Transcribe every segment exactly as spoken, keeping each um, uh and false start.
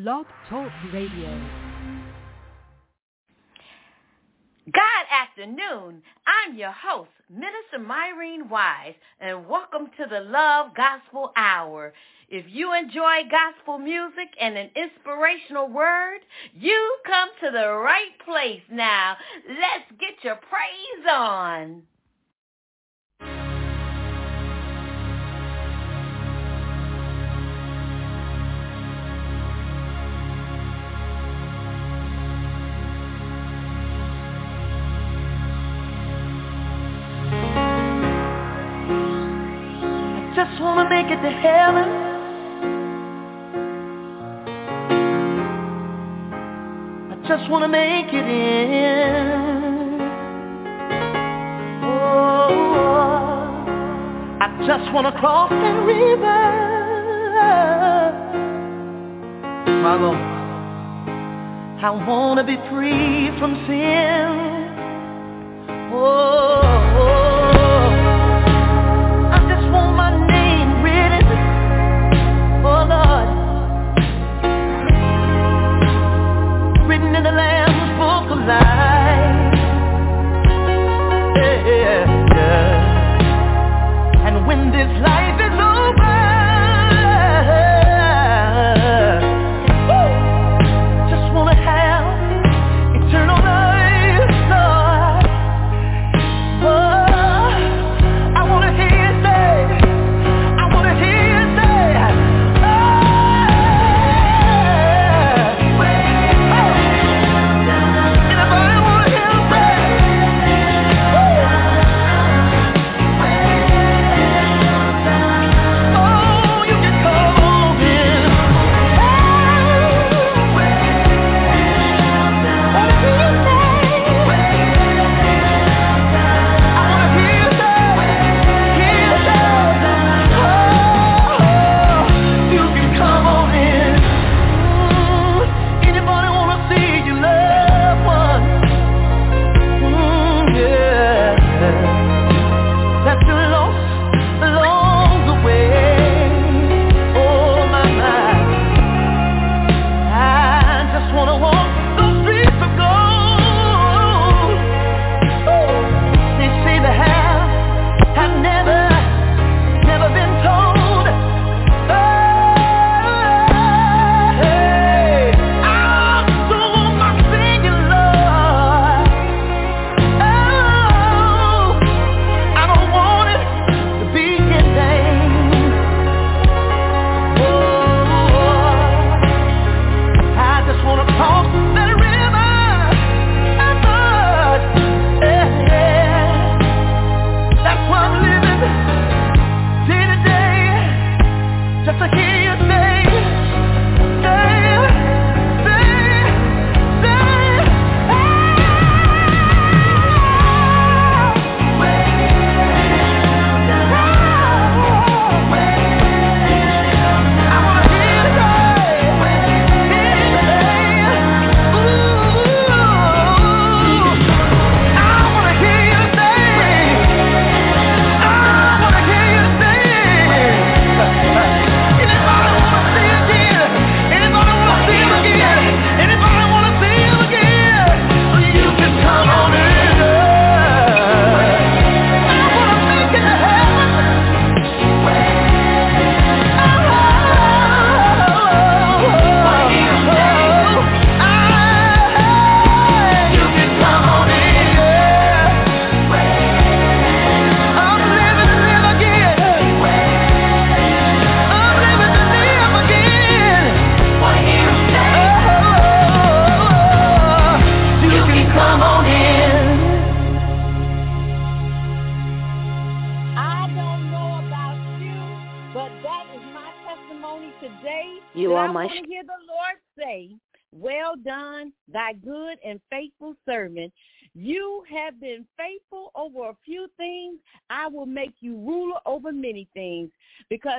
Love Talk Radio. God afternoon. I'm your host, Minister Myrene Wise, and welcome to the Love Gospel Hour. If you enjoy gospel music and an inspirational word, you come to the right place now. Let's get your praise on. Just wanna make it to heaven. I just wanna make it in. Oh, I just wanna cross that river. My Lord, I wanna be free from sin. Oh.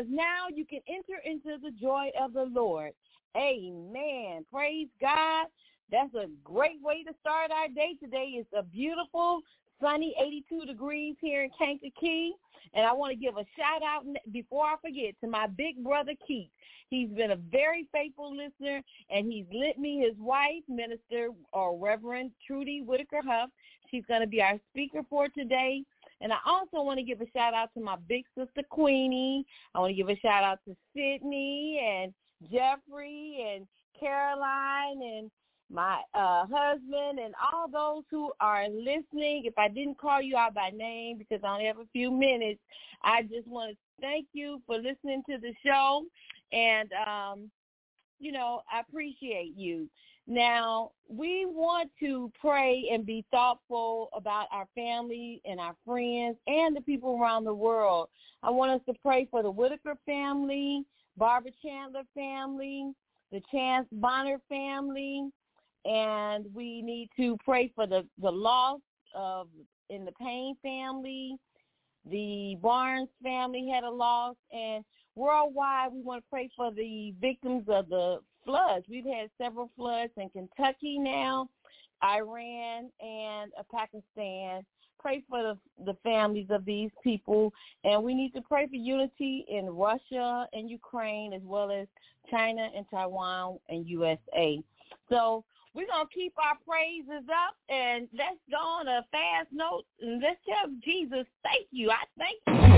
Now you can enter into the joy of the Lord. Amen. Praise God. That's a great way to start our day today. It's a beautiful sunny eighty-two degrees here in Kankakee. And I want to give a shout out before I forget to my big brother Keith. He's been a very faithful listener, and he's lit me his wife, Minister or Reverend Trudy Whittaker Huff. She's going to be our speaker for today. And I also want to give a shout out to my big sister Queenie. I want to give a shout out to Sydney and Jeffrey and Caroline and my uh, husband and all those who are listening. If I didn't call you out by name because I only have a few minutes, I just want to thank you for listening to the show. And, um, you know, I appreciate you. Now, we want to pray and be thoughtful about our family and our friends and the people around the world. I want us to pray for the Whittaker family, Barbara Chandler family, the Chance Bonner family, and we need to pray for the, the loss of in the Payne family. The Barnes family had a loss, and worldwide we want to pray for the victims of the floods. We've had several floods in Kentucky now, Iran, and Pakistan. Pray for the, the families of these people, and we need to pray for unity in Russia and Ukraine, as well as China and Taiwan and U S A. So we're going to keep our praises up, and let's go on a fast note, and let's tell Jesus, thank you. I thank you.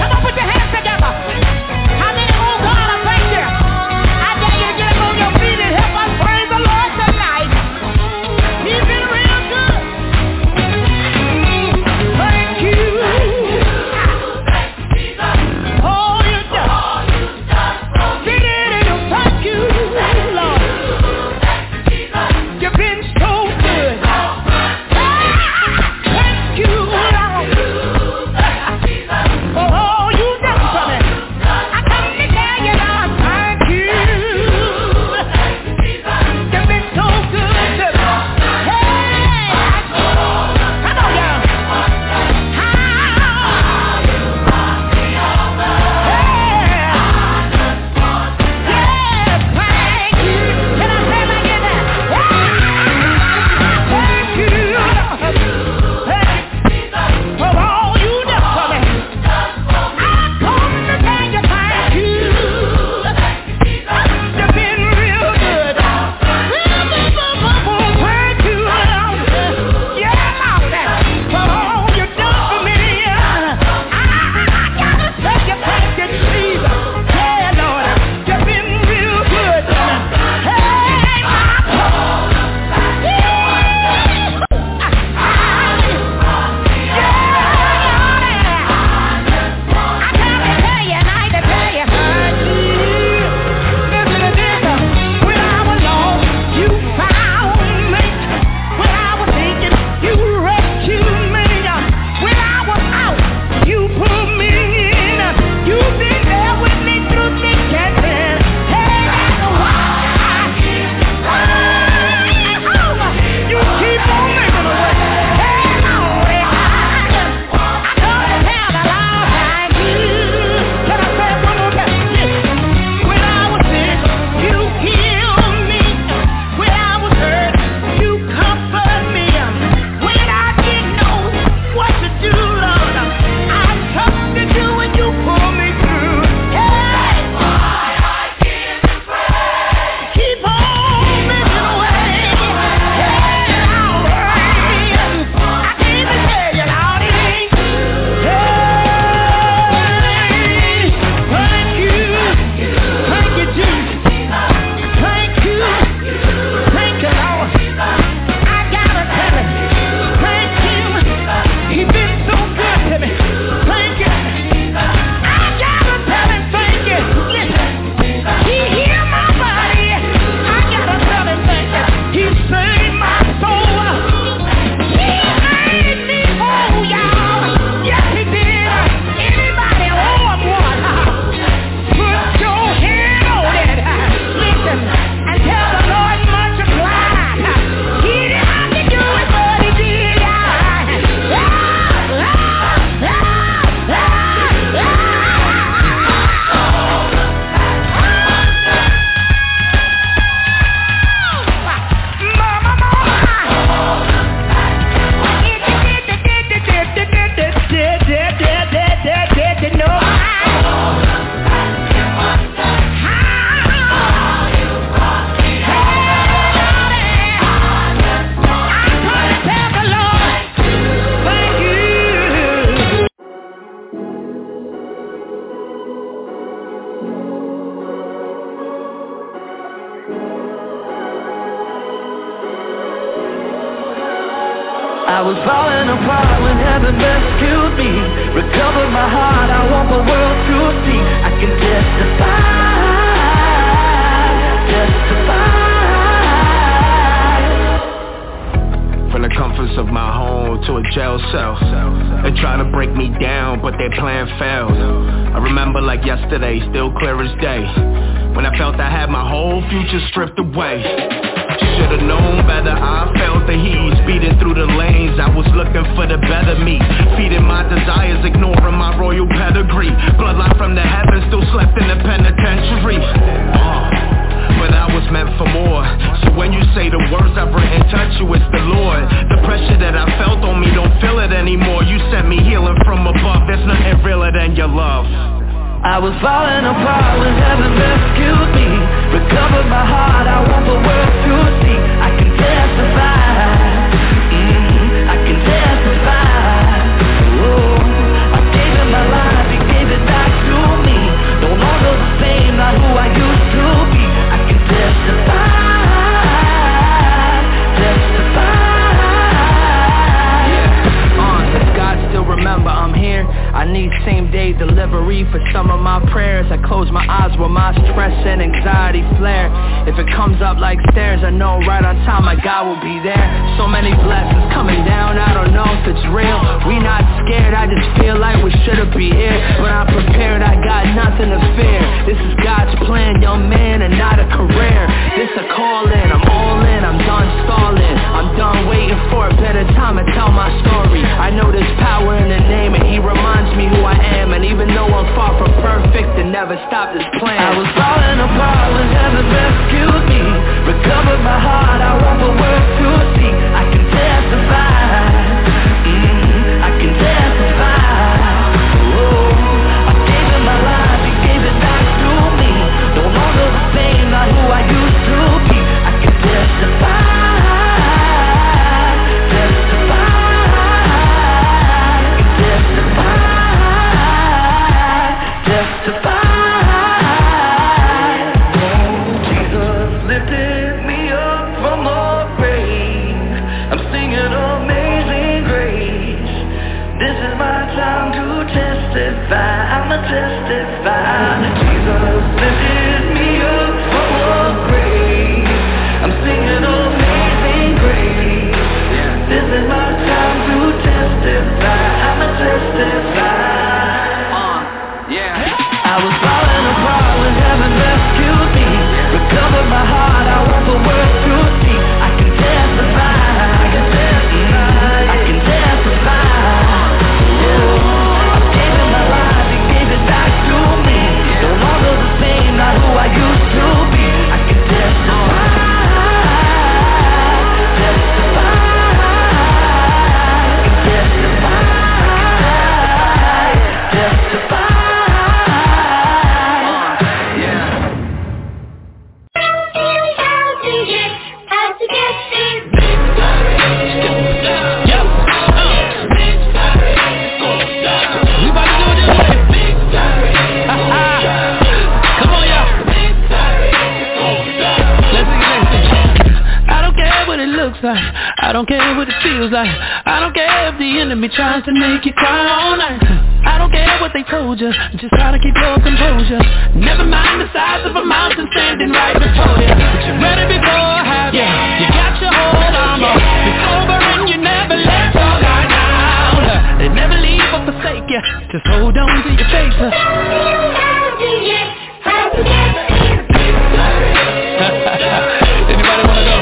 Come on, put your hands together. You've been so good. So good. I was falling apart when heaven rescued me. Recovered my heart, I want the world to see. I can testify, testify. From the comforts of my home to a jail cell, they try to break me down, but their plan failed. I remember like yesterday, still clear as day, when I felt I had my whole future stripped away. Should've known better, I felt the heat. Speeding through the lanes, I was looking for the better me. Feeding my desires, ignoring my royal pedigree. Bloodline from the heavens, still slept in the penitentiary. uh, But I was meant for more. So when you say the words I've written touch you, it's the Lord. The pressure that I felt on me, don't feel it anymore. You sent me healing from above, there's nothing realer than your love. I was falling apart when heaven rescued me. Recovered my heart, I want the world to see. I can testify, mm, I can testify. Oh, I gave it my life, he gave it back to me. No longer the same, not who I used to be. I can testify, testify. Still remember I'm here. I need same day delivery for some of my prayers. I close my eyes when my stress and anxiety flare. If it comes up like stairs, I know right on time my God will be there. So many blessings coming down, I don't know if it's real. We not scared, I just feel like we should've be here. But I'm prepared, I got nothing to fear. This is God's plan, young man, and not a career. This a calling, I'm all in, I'm done stalling. I'm done waiting for a better time to tell my story. I know this power in the name, and he reminds me who I am. And even though I'm far from perfect, and never stopped his plan. I was falling apart when heaven rescued me. Recovered my heart, I want the world to see. I can testify, mm, I can testify. Oh, I gave him my life, he gave it back to me. No longer the same, not who I used to be. I can testify. I'ma testify, Jesus lifted me up from a grave. I'm singing amazing grace. This is my time to testify. I'ma testify. Uh, yeah. I was falling apart when heaven rescued me. Recovered my heart. I want the world to see. I can testify. I can testify. I can testify. Not who I used to be. I can testify, testify, testify, testify. Yeah. We about to do this. I don't care what it feels like. I don't care if the enemy tries to make you cry all night. I don't care what they told you, just try to keep your composure. Never mind the size of a mountain standing right before you. But you're ready before having, yeah. You got your whole arm on. It's over and you never let go right now. They never leave or forsake you, just hold on to your faith. Anybody wanna go?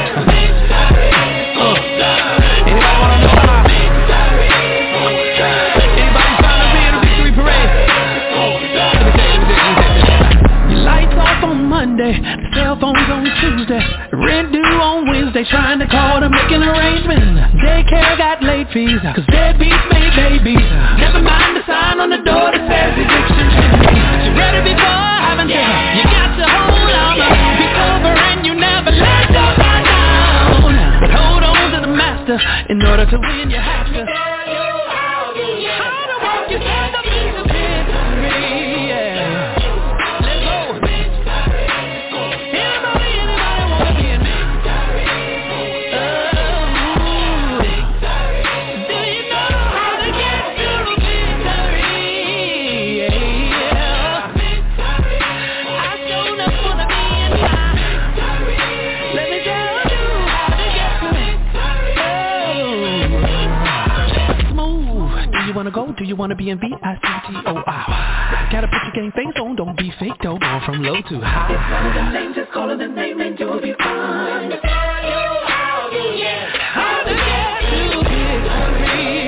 Monday, the cell phone's on Tuesday, rent due on Wednesday, trying to call to make an arrangement. Daycare got late fees, cause deadbeats made babies. Never mind the sign on the door that says eviction. You're ready before having to, yeah. You got your whole armor, yeah. It's over and you never let go right down. But hold on to the master, in order to win you have to. How to work yourself up into victory. Do you want to be in V I C T O I? Gotta put your game face on, don't be fake, though. Going from low to high. It's one of them names, just call it the name and you'll be fine. I'll do yeah, I'll do yeah, you'll be free.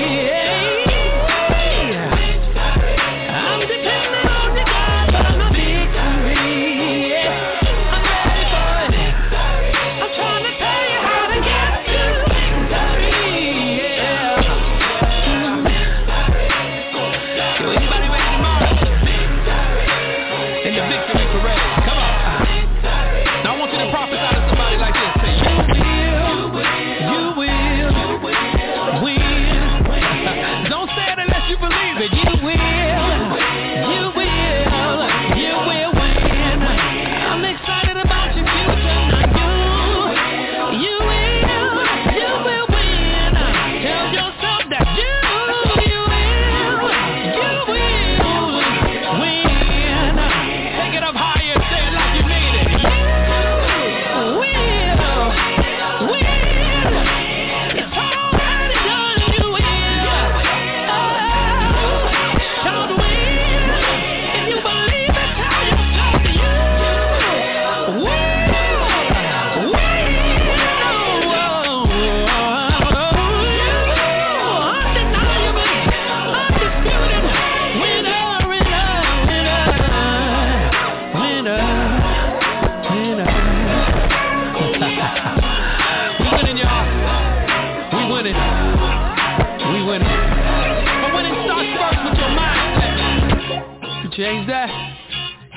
Change that,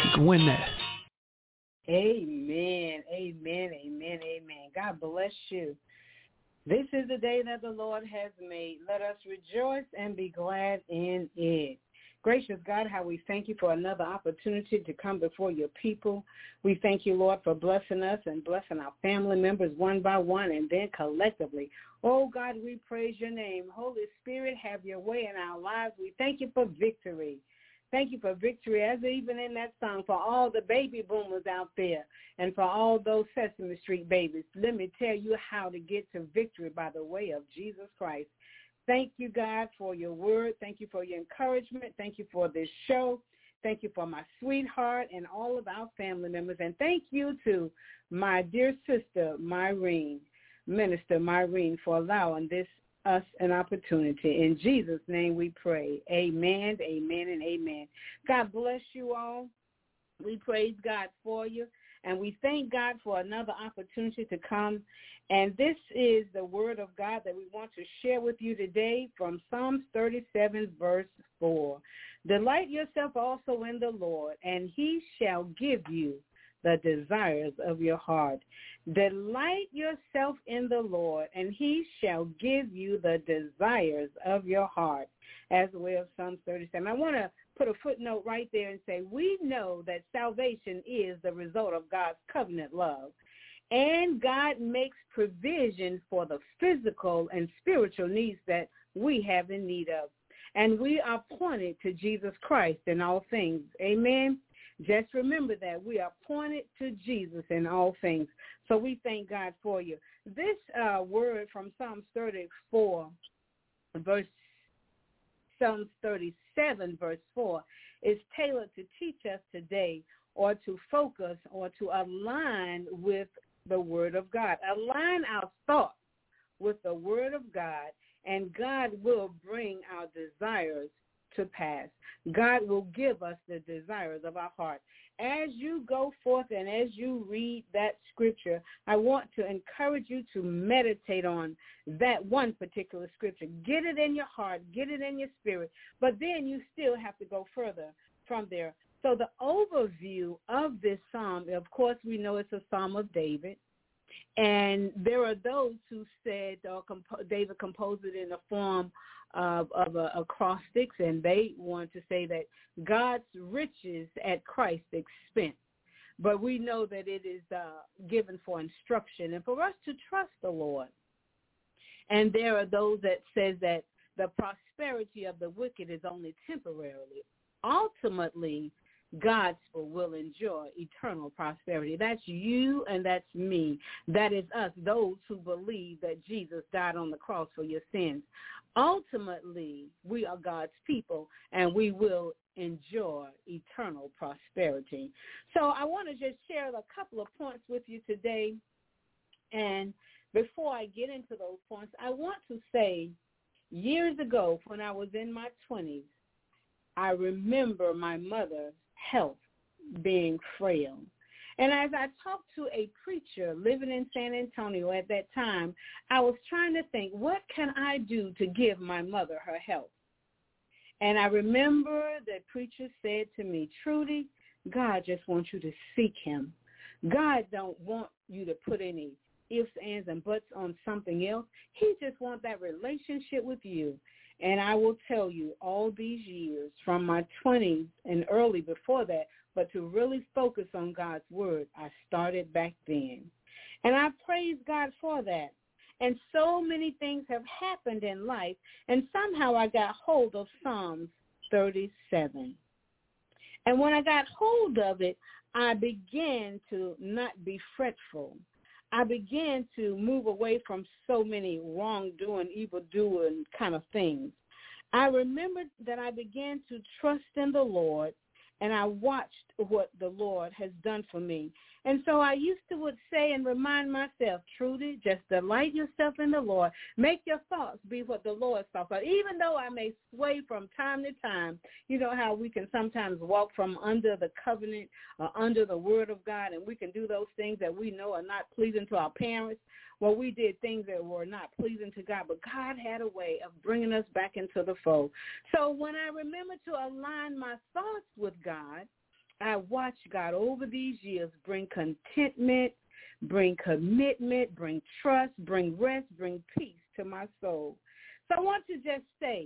you can win that. Amen, amen, amen, amen. God bless you. This is the day that the Lord has made. Let us rejoice and be glad in it. Gracious God, how we thank you for another opportunity to come before your people. We thank you, Lord, for blessing us and blessing our family members one by one and then collectively. Oh, God, we praise your name. Holy Spirit, have your way in our lives. We thank you for victory. Thank you for victory, as even in that song, for all the baby boomers out there and for all those Sesame Street babies. Let me tell you how to get to victory by the way of Jesus Christ. Thank you, God, for your word. Thank you for your encouragement. Thank you for this show. Thank you for my sweetheart and all of our family members. And thank you to my dear sister, Myrene, Minister Myrene, for allowing this us an opportunity. In Jesus' name we pray. Amen, amen, and amen. God bless you all. We praise God for you, and we thank God for another opportunity to come. And this is the word of God that we want to share with you today from Psalms thirty-seven, verse four. Delight yourself also in the Lord, and he shall give you the desires of your heart. Delight yourself in the Lord, and he shall give you the desires of your heart. As well as Psalms thirty-seven. I want to put a footnote right there and say, we know that salvation is the result of God's covenant love. And God makes provision for the physical and spiritual needs that we have in need of. And we are pointed to Jesus Christ in all things. Amen. Just remember that we are pointed to Jesus in all things. So we thank God for you. This uh, word from Psalms thirty-four, verse Psalms thirty-seven, verse four, is tailored to teach us today, or to focus, or to align with the Word of God. Align our thoughts with the Word of God, and God will bring our desires to pass. God will give us the desires of our heart. As you go forth and as you read that scripture, I want to encourage you to meditate on that one particular scripture. Get it in your heart, get it in your spirit, but then you still have to go further from there. So the overview of this psalm, of course, we know it's a psalm of David. And there are those who said uh, comp- David composed it in the form of, of uh, acrostics, and they want to say that God's riches at Christ's expense. But we know that it is uh, given for instruction and for us to trust the Lord. And there are those that says that the prosperity of the wicked is only temporarily. Ultimately, God's people will enjoy eternal prosperity. That's you and that's me. That is us, those who believe that Jesus died on the cross for your sins. Ultimately, we are God's people, and we will enjoy eternal prosperity. So I want to just share a couple of points with you today. And before I get into those points, I want to say years ago when I was in my twenties, I remember my mother's health being frail. And as I talked to a preacher living in San Antonio at that time, I was trying to think, what can I do to give my mother her health? And I remember the preacher said to me, Trudy, God just wants you to seek him. God don't want you to put any ifs, ands, and buts on something else. He just wants that relationship with you. And I will tell you, all these years, from my twenties and early before that, but to really focus on God's word, I started back then. And I praise God for that. And so many things have happened in life, and somehow I got hold of Psalms thirty-seven. And when I got hold of it, I began to not be fretful. I began to move away from so many wrongdoing, evildoing kind of things. I remembered that I began to trust in the Lord, and I watched what the Lord has done for me. And so I used to would say and remind myself, Trudy, just delight yourself in the Lord. Make your thoughts be what the Lord's thoughts are. Even though I may sway from time to time, you know how we can sometimes walk from under the covenant or under the word of God, and we can do those things that we know are not pleasing to our parents. Well, we did things that were not pleasing to God, but God had a way of bringing us back into the fold. So when I remember to align my thoughts with God, I watched God over these years bring contentment, bring commitment, bring trust, bring rest, bring peace to my soul. So I want to just say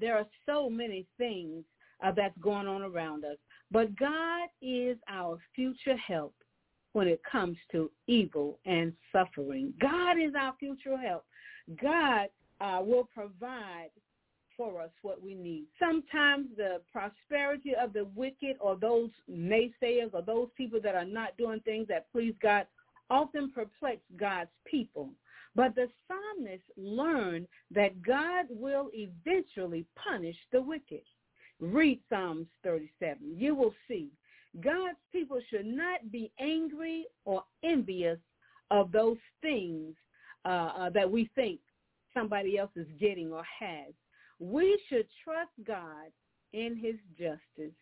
there are so many things uh, that's going on around us, but God is our future help when it comes to evil and suffering. God is our future help. God uh, will provide for us what we need. Sometimes the prosperity of the wicked or those naysayers or those people that are not doing things that please God often perplex God's people. But the psalmist learned that God will eventually punish the wicked. Read Psalms thirty-seven. You will see God's people should not be angry or envious of those things uh, uh, that we think somebody else is getting or has. We should trust God in his justice.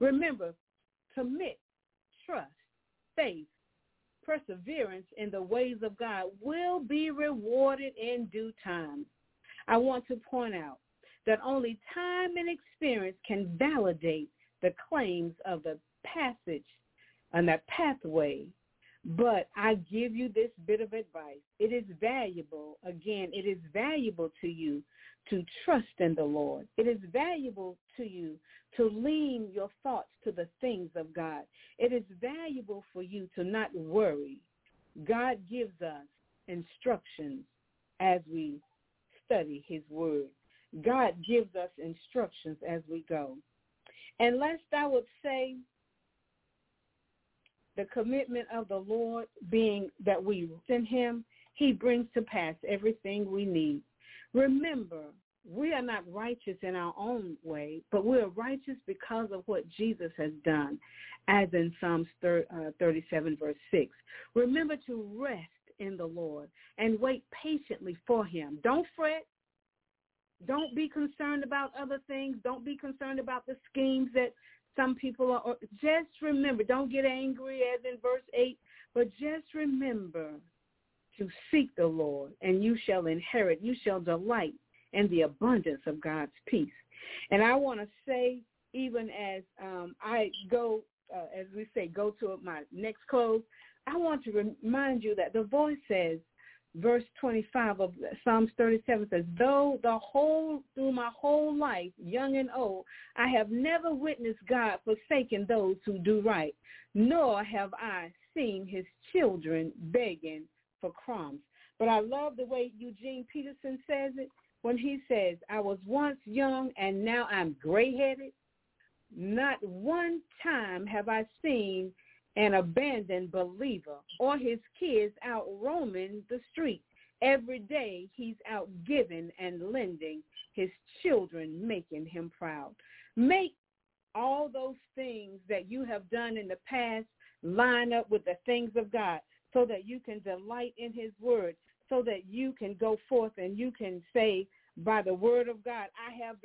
Remember, commit, trust, faith, perseverance in the ways of God will be rewarded in due time. I want to point out that only time and experience can validate the claims of the passage and that pathway. But I give you this bit of advice. It is valuable. Again, it is valuable to you to trust in the Lord. It is valuable to you to lean your thoughts to the things of God. It is valuable for you to not worry. God gives us instructions as we study his word. God gives us instructions as we go. And lest I would say, the commitment of the Lord being that we in him, he brings to pass everything we need. Remember, we are not righteous in our own way, but we are righteous because of what Jesus has done, as in Psalms thirty-seven, verse six. Remember to rest in the Lord and wait patiently for him. Don't fret. Don't be concerned about other things. Don't be concerned about the schemes that some people are. Just remember, don't get angry as in verse eight, but just remember to seek the Lord, and you shall inherit, you shall delight in the abundance of God's peace. And I want to say, even as um, I go, uh, as we say, go to my next close, I want to remind you that the voice says, verse twenty-five of Psalms thirty-seven says, though the whole, through my whole life, young and old, I have never witnessed God forsaking those who do right, nor have I seen his children begging for crumbs. But I love the way Eugene Peterson says it when he says, I was once young and now I'm gray-headed, Not one time have I seen an abandoned believer or his kids out roaming the street. Every day he's out giving and lending, his children making him proud. Make all those things that you have done in the past line up with the things of God so that you can delight in his word, so that you can go forth and you can say, by the word of God, I have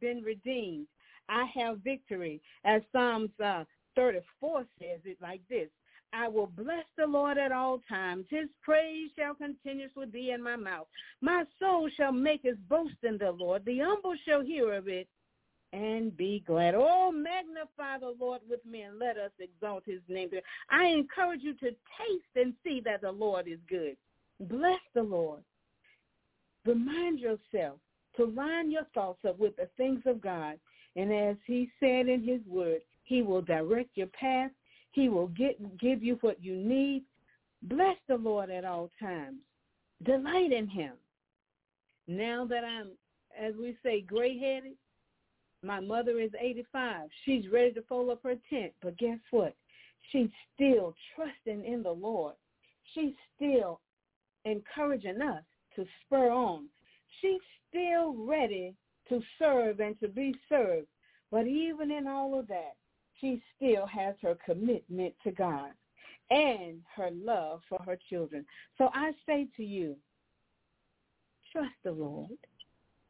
been redeemed. I have victory. As Psalms uh, thirty-four says it like this, I will bless the Lord at all times. His praise shall continuously be in my mouth. My soul shall make his boast in the Lord. The humble shall hear of it and be glad. Oh, magnify the Lord with me and let us exalt his name. I encourage you to taste and see that the Lord is good. Bless the Lord. Remind yourself to line your thoughts up with the things of God. And as he said in his word, he will direct your path. He will get, give you what you need. Bless the Lord at all times. Delight in him. Now that I'm, as we say, gray-headed, my mother is eighty-five. She's ready to fold up her tent. But guess what? She's still trusting in the Lord. She's still encouraging us to spur on. She's still ready to serve and to be served. But even in all of that, she still has her commitment to God and her love for her children. So I say to you, trust the Lord.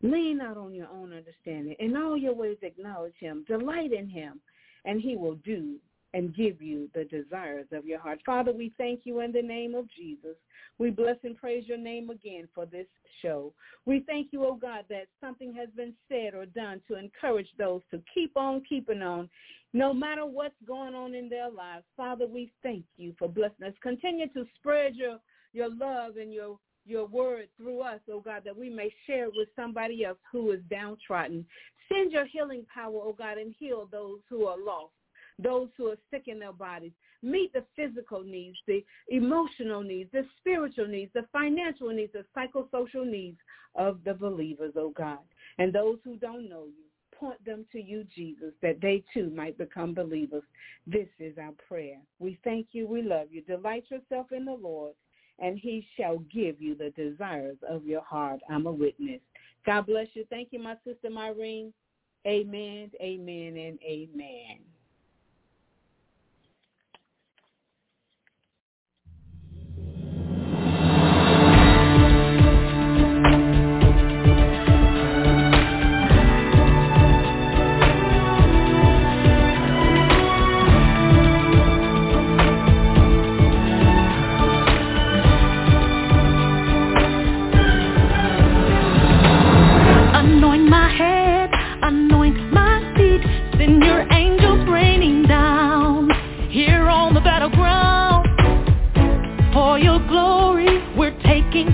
Lean not on your own understanding. In all your ways acknowledge him. Delight in him, and he will do and give you the desires of your heart. Father, we thank you in the name of Jesus. We bless and praise your name again for this show. We thank you, oh God, that something has been said or done to encourage those to keep on keeping on, no matter what's going on in their lives. Father, we thank you for blessing us. Continue to spread your, your love and your your word through us, oh God, that we may share it with somebody else who is downtrodden. Send your healing power, oh God, and heal those who are lost, those who are sick in their bodies. Meet the physical needs, the emotional needs, the spiritual needs, the financial needs, the psychosocial needs of the believers, oh God. And those who don't know you, point them to you, Jesus, that they too might become believers. This is our prayer. We thank you. We love you. Delight yourself in the Lord, and he shall give you the desires of your heart. I'm a witness. God bless you. Thank you, my sister Myrene. Amen, amen, and amen.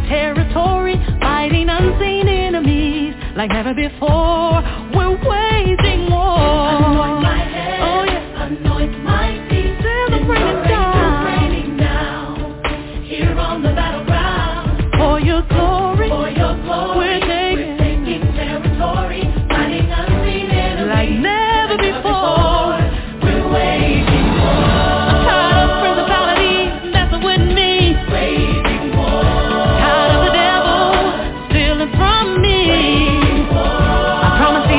Territory, fighting unseen enemies like never before. We're waging war. Anoint my head, oh, yeah. Anoint my feet, till the rain is down. Here on the battleground, for your glory, for your glory, we're taking, we're taking territory, fighting unseen enemies like never before. We're waging war. I'm tired of principalities messing with me. Wait. From me, I promise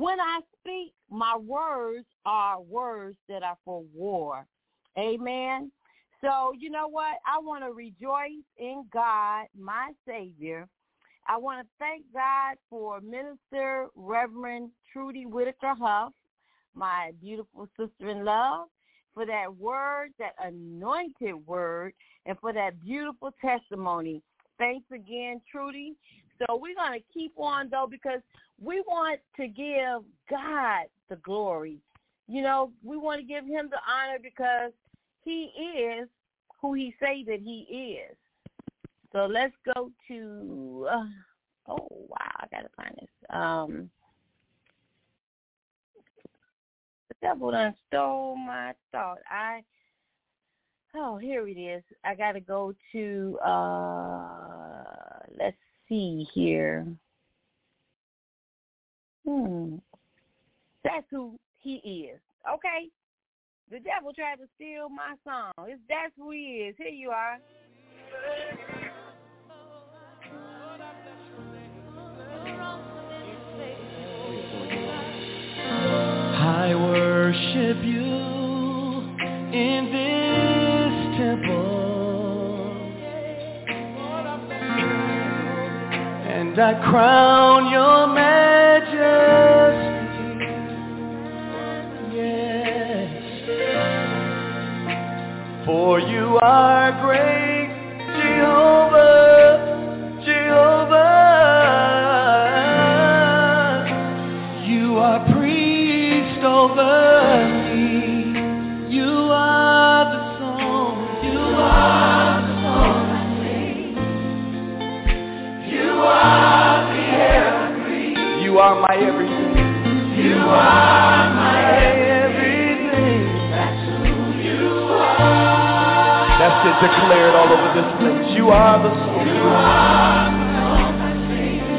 When I speak, my words are words that are for war. Amen. So you know what? I want to rejoice in God, my Savior. I want to thank God for Minister Reverend Trudy Whittaker Huff, my beautiful sister in love, for that word, that anointed word, and for that beautiful testimony. Thanks again, Trudy. So we're going to keep on, though, because we want to give God the glory. You know, we want to give him the honor because he is who he say that he is. So let's go to, uh, oh, wow, I got to find this. Um, the devil done stole my thought. I, oh, here it is. I got to go to, uh, let's see here. Hmm. That's who he is. Okay. The devil tried to steal my song. It's, that's who he is. Here you are. I worship you in this temple, and I crown your majesty, yes, for you are great, Jehovah, Jehovah. You are my everything. You are my everything. That's who you are. That's it, declared all over this place. You are the soul. You are the soul.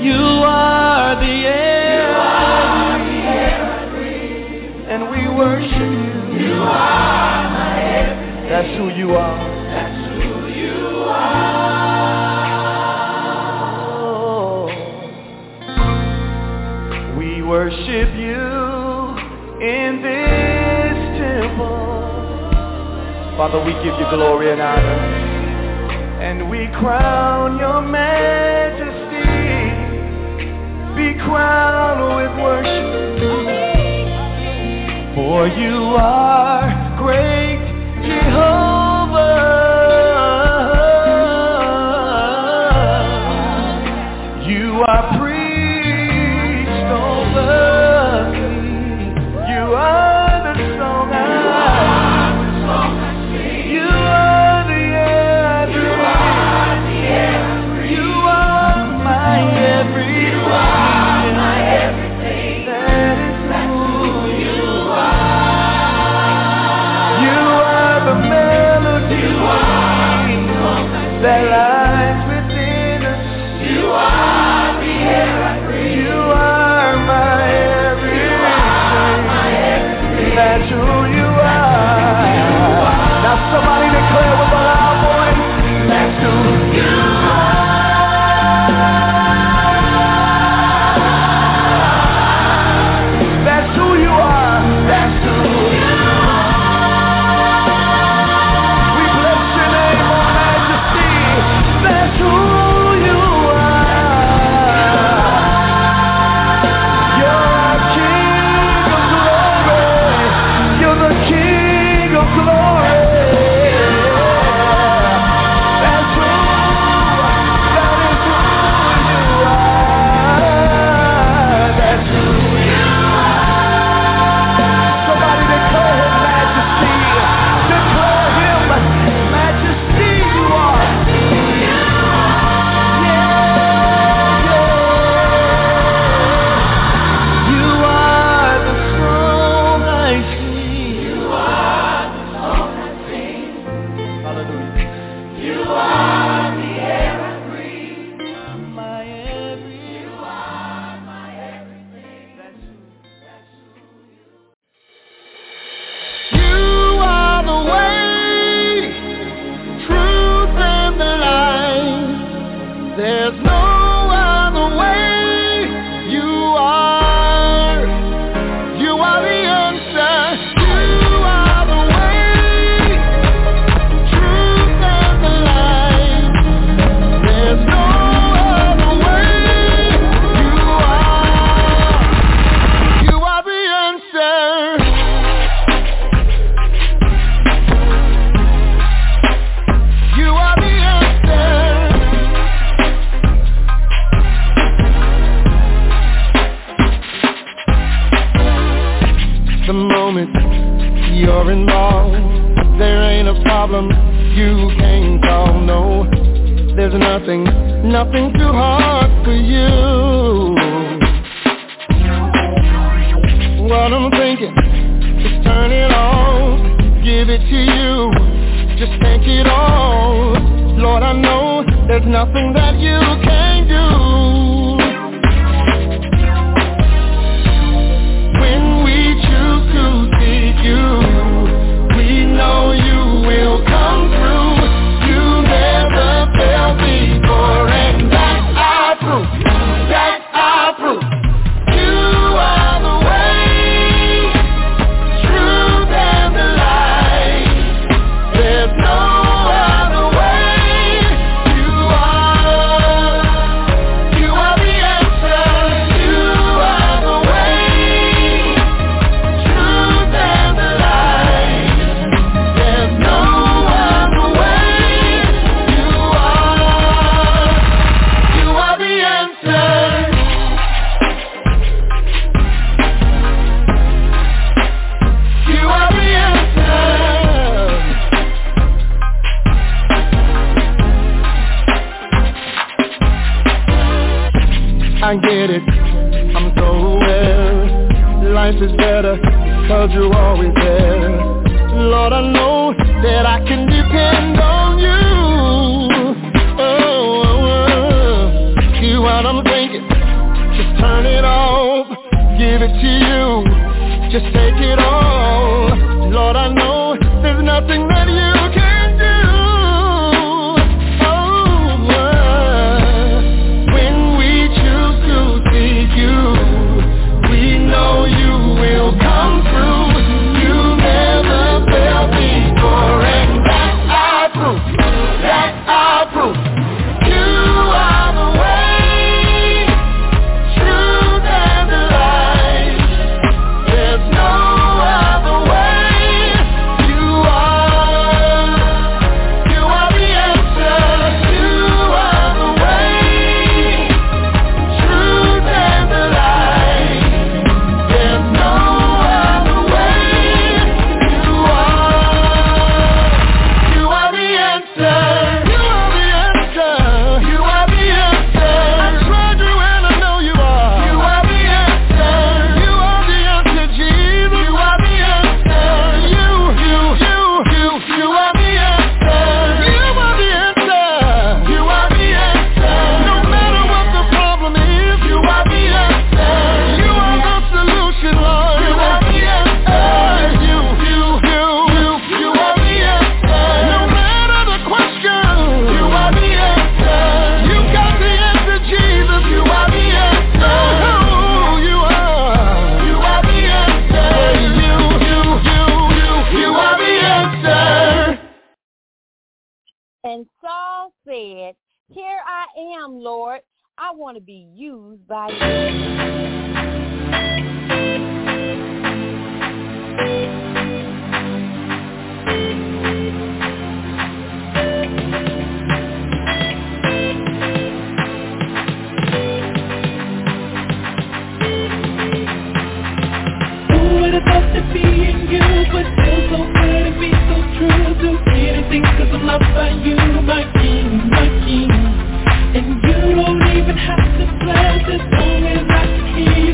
You are the air. You are the air I breathe. And we worship you. You are my everything. That's who you are. That's who you are. Worship you in this temple. Father, we give you glory and honor, and we crown your majesty. Be crowned with worship, for you are great, Jehovah. You are pre- Amen. the moment you're involved. There ain't a problem you can't solve, no. There's nothing, nothing too hard for you. What I'm thinking, just turn it on, give it to you, just take it all. Lord, I know there's nothing that you can't do. When we choose to seek you, we know you will come through. You never failed before, and that's our proof. I get it, I'm so aware. Life is better, cause you're always there. Lord, I know that I can depend on you. Oh, oh, oh. See what I'm thinking, just turn it off, give it to you, just take it all. Lord, I know there's nothing that you can. Have to play this only right here.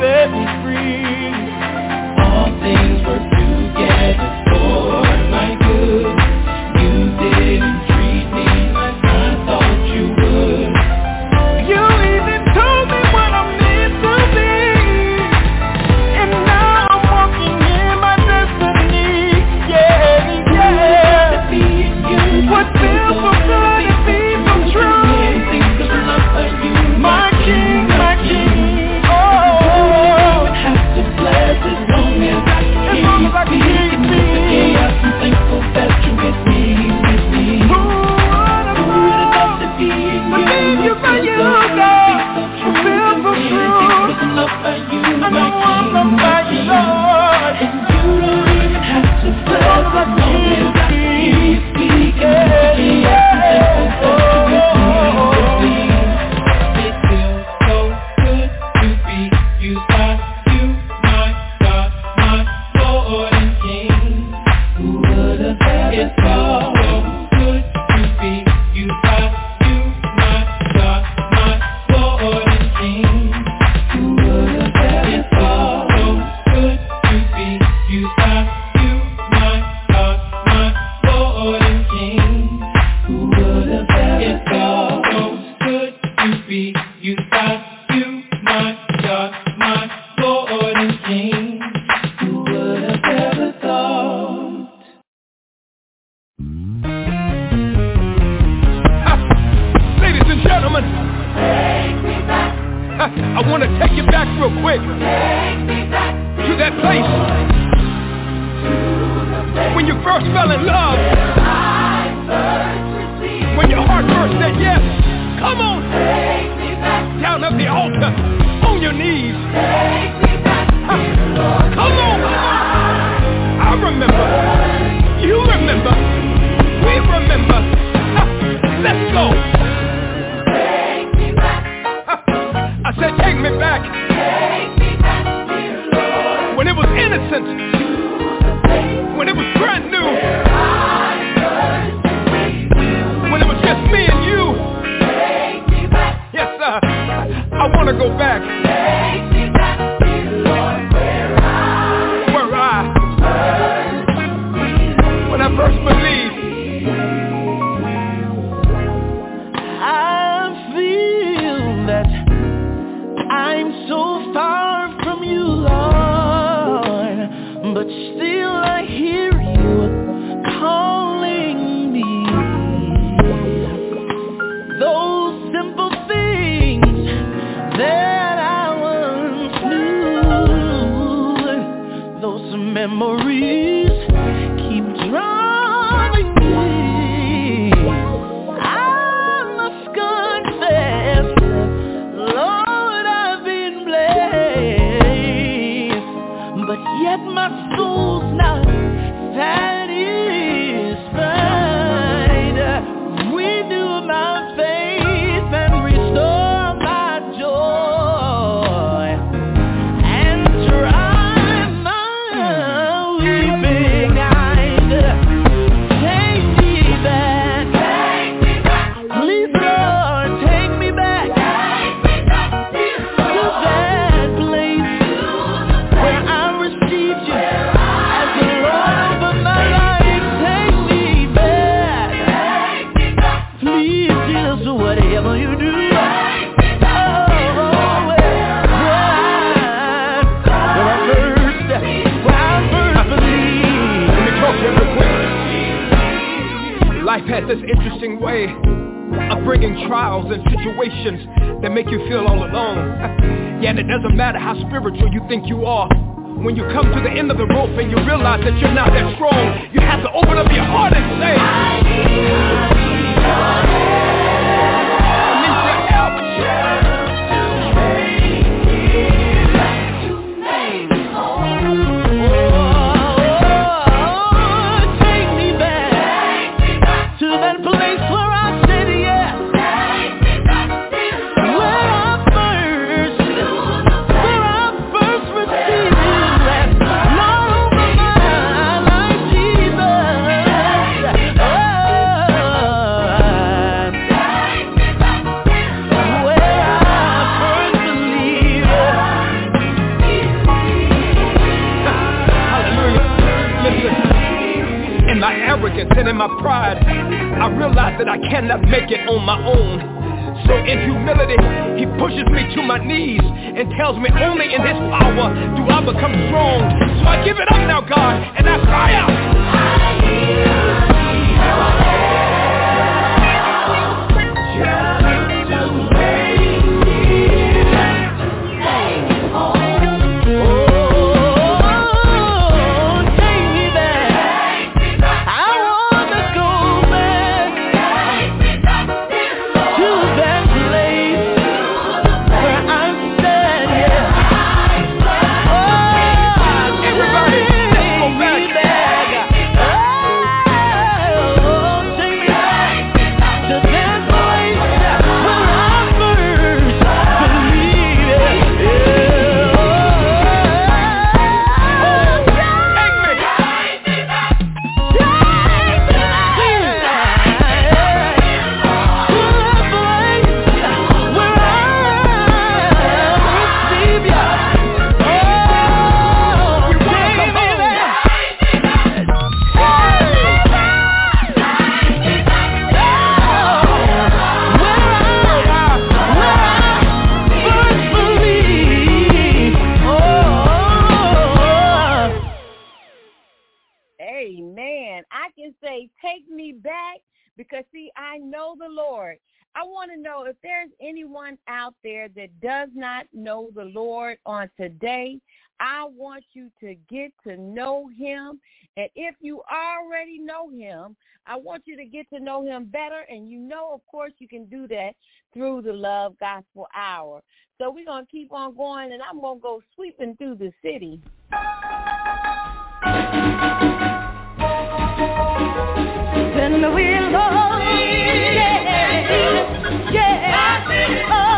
set me free. All things work together for my good. You didn't treat me like I thought you would. You even told me what I'm meant to be, and now I'm walking in my destiny. Yeah, yeah. You what feels so good to be from truth. My king. and my pride, I realize that I cannot make it on my own. So in humility, he pushes me to my knees and tells me only in his power do I become strong. So I give it up now, God, and I cry out. I hear you. That does not know the Lord on today, I want you to get to know him. And if you already know him, I want you to get to know him better. And you know, of course, you can do that through the Love Gospel Hour. So we're going to keep on going, and I'm going to go sweeping through the city. Then the wheel goes, yeah, yeah, oh.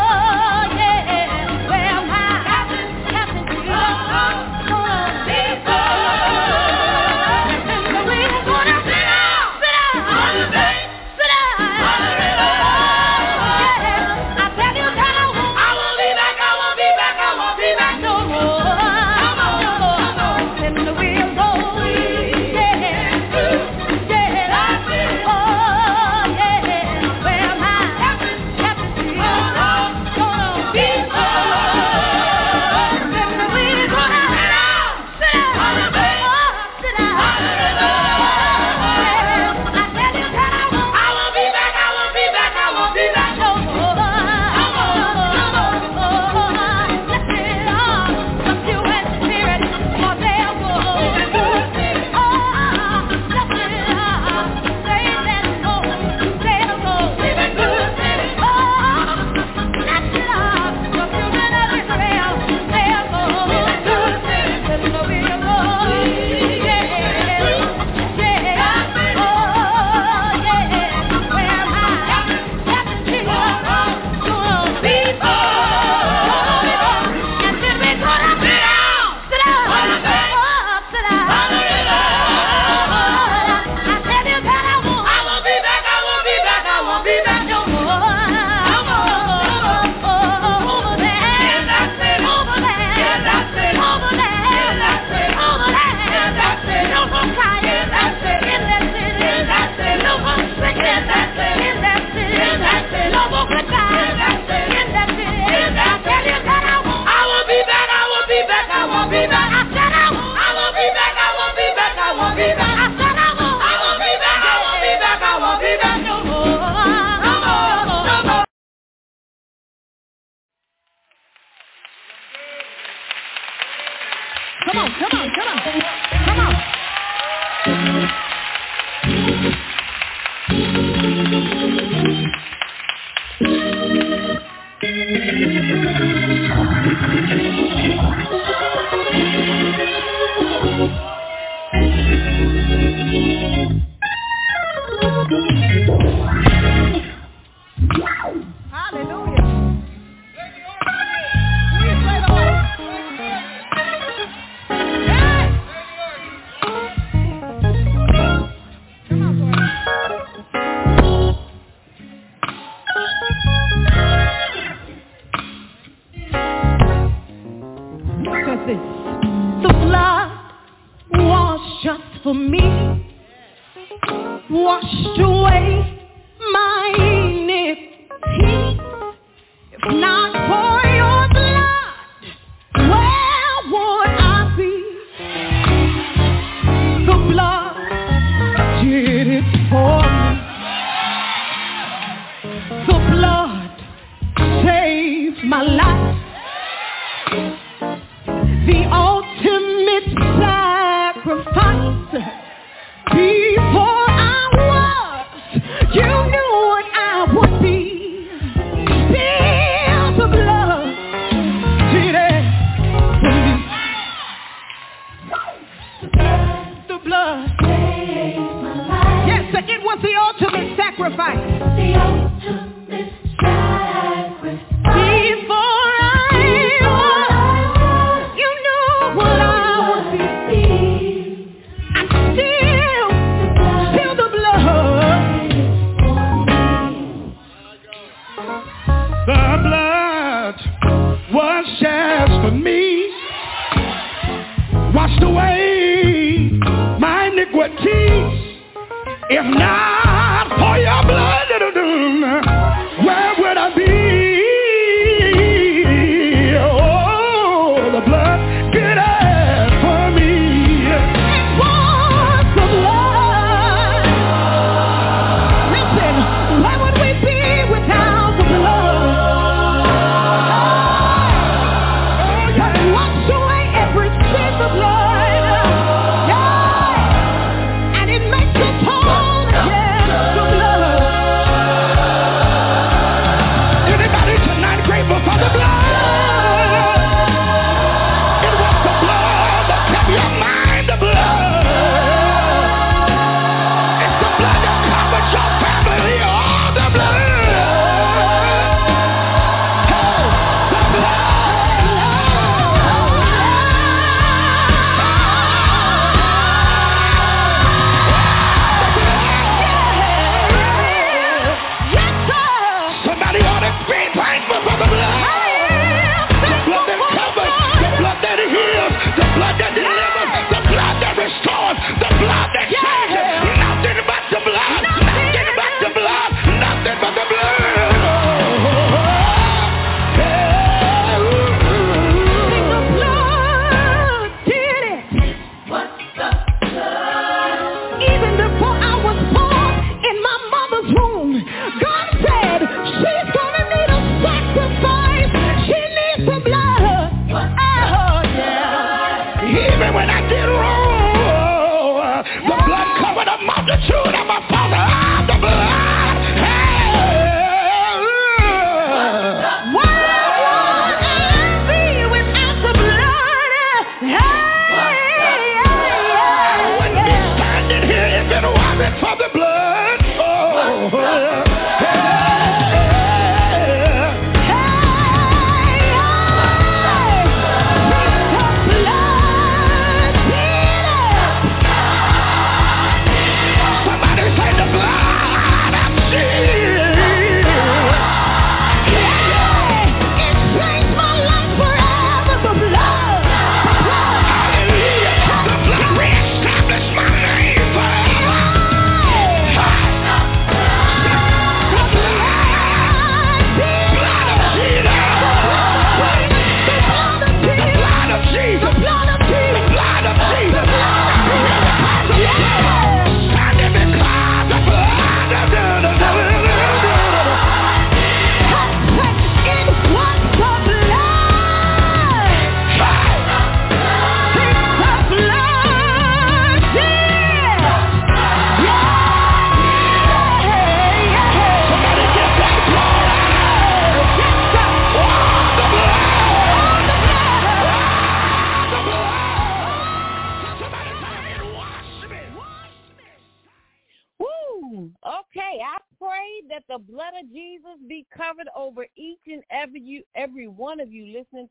The blood washed just for me. washed away my iniquity. If not for your blood, where would I be? The blood did it for me. The blood saved my life. The ultimate sacrifice. Before I was, you knew what I would be. Still the blood did it for me. The blood saved my life. Yes, it was the ultimate sacrifice. The ultimate sacrifice. Before I was, you knew what I would be. I still. Washed away my iniquities. If not for your blood, where would I be? Oh, the blood did it for me. It was the blood. Listen, where would we be without the blood? Oh, yeah. Washed away. The blood, yeah, and it makes it whole again. The blood. Anybody tonight grateful for the blood? It was the blood that kept your mind. The blood. It's the blood that covered your family. Oh, the blood.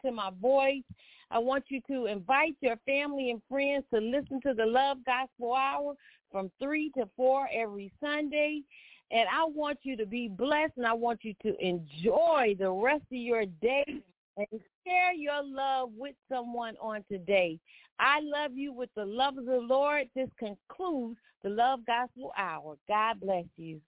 To my voice, I want you to invite your family and friends to listen to the Love Gospel Hour from three to four every Sunday, and I want you to be blessed, and I want you to enjoy the rest of your day and share your love with someone on today. I love you with the love of the Lord. This concludes the Love Gospel Hour. God bless you.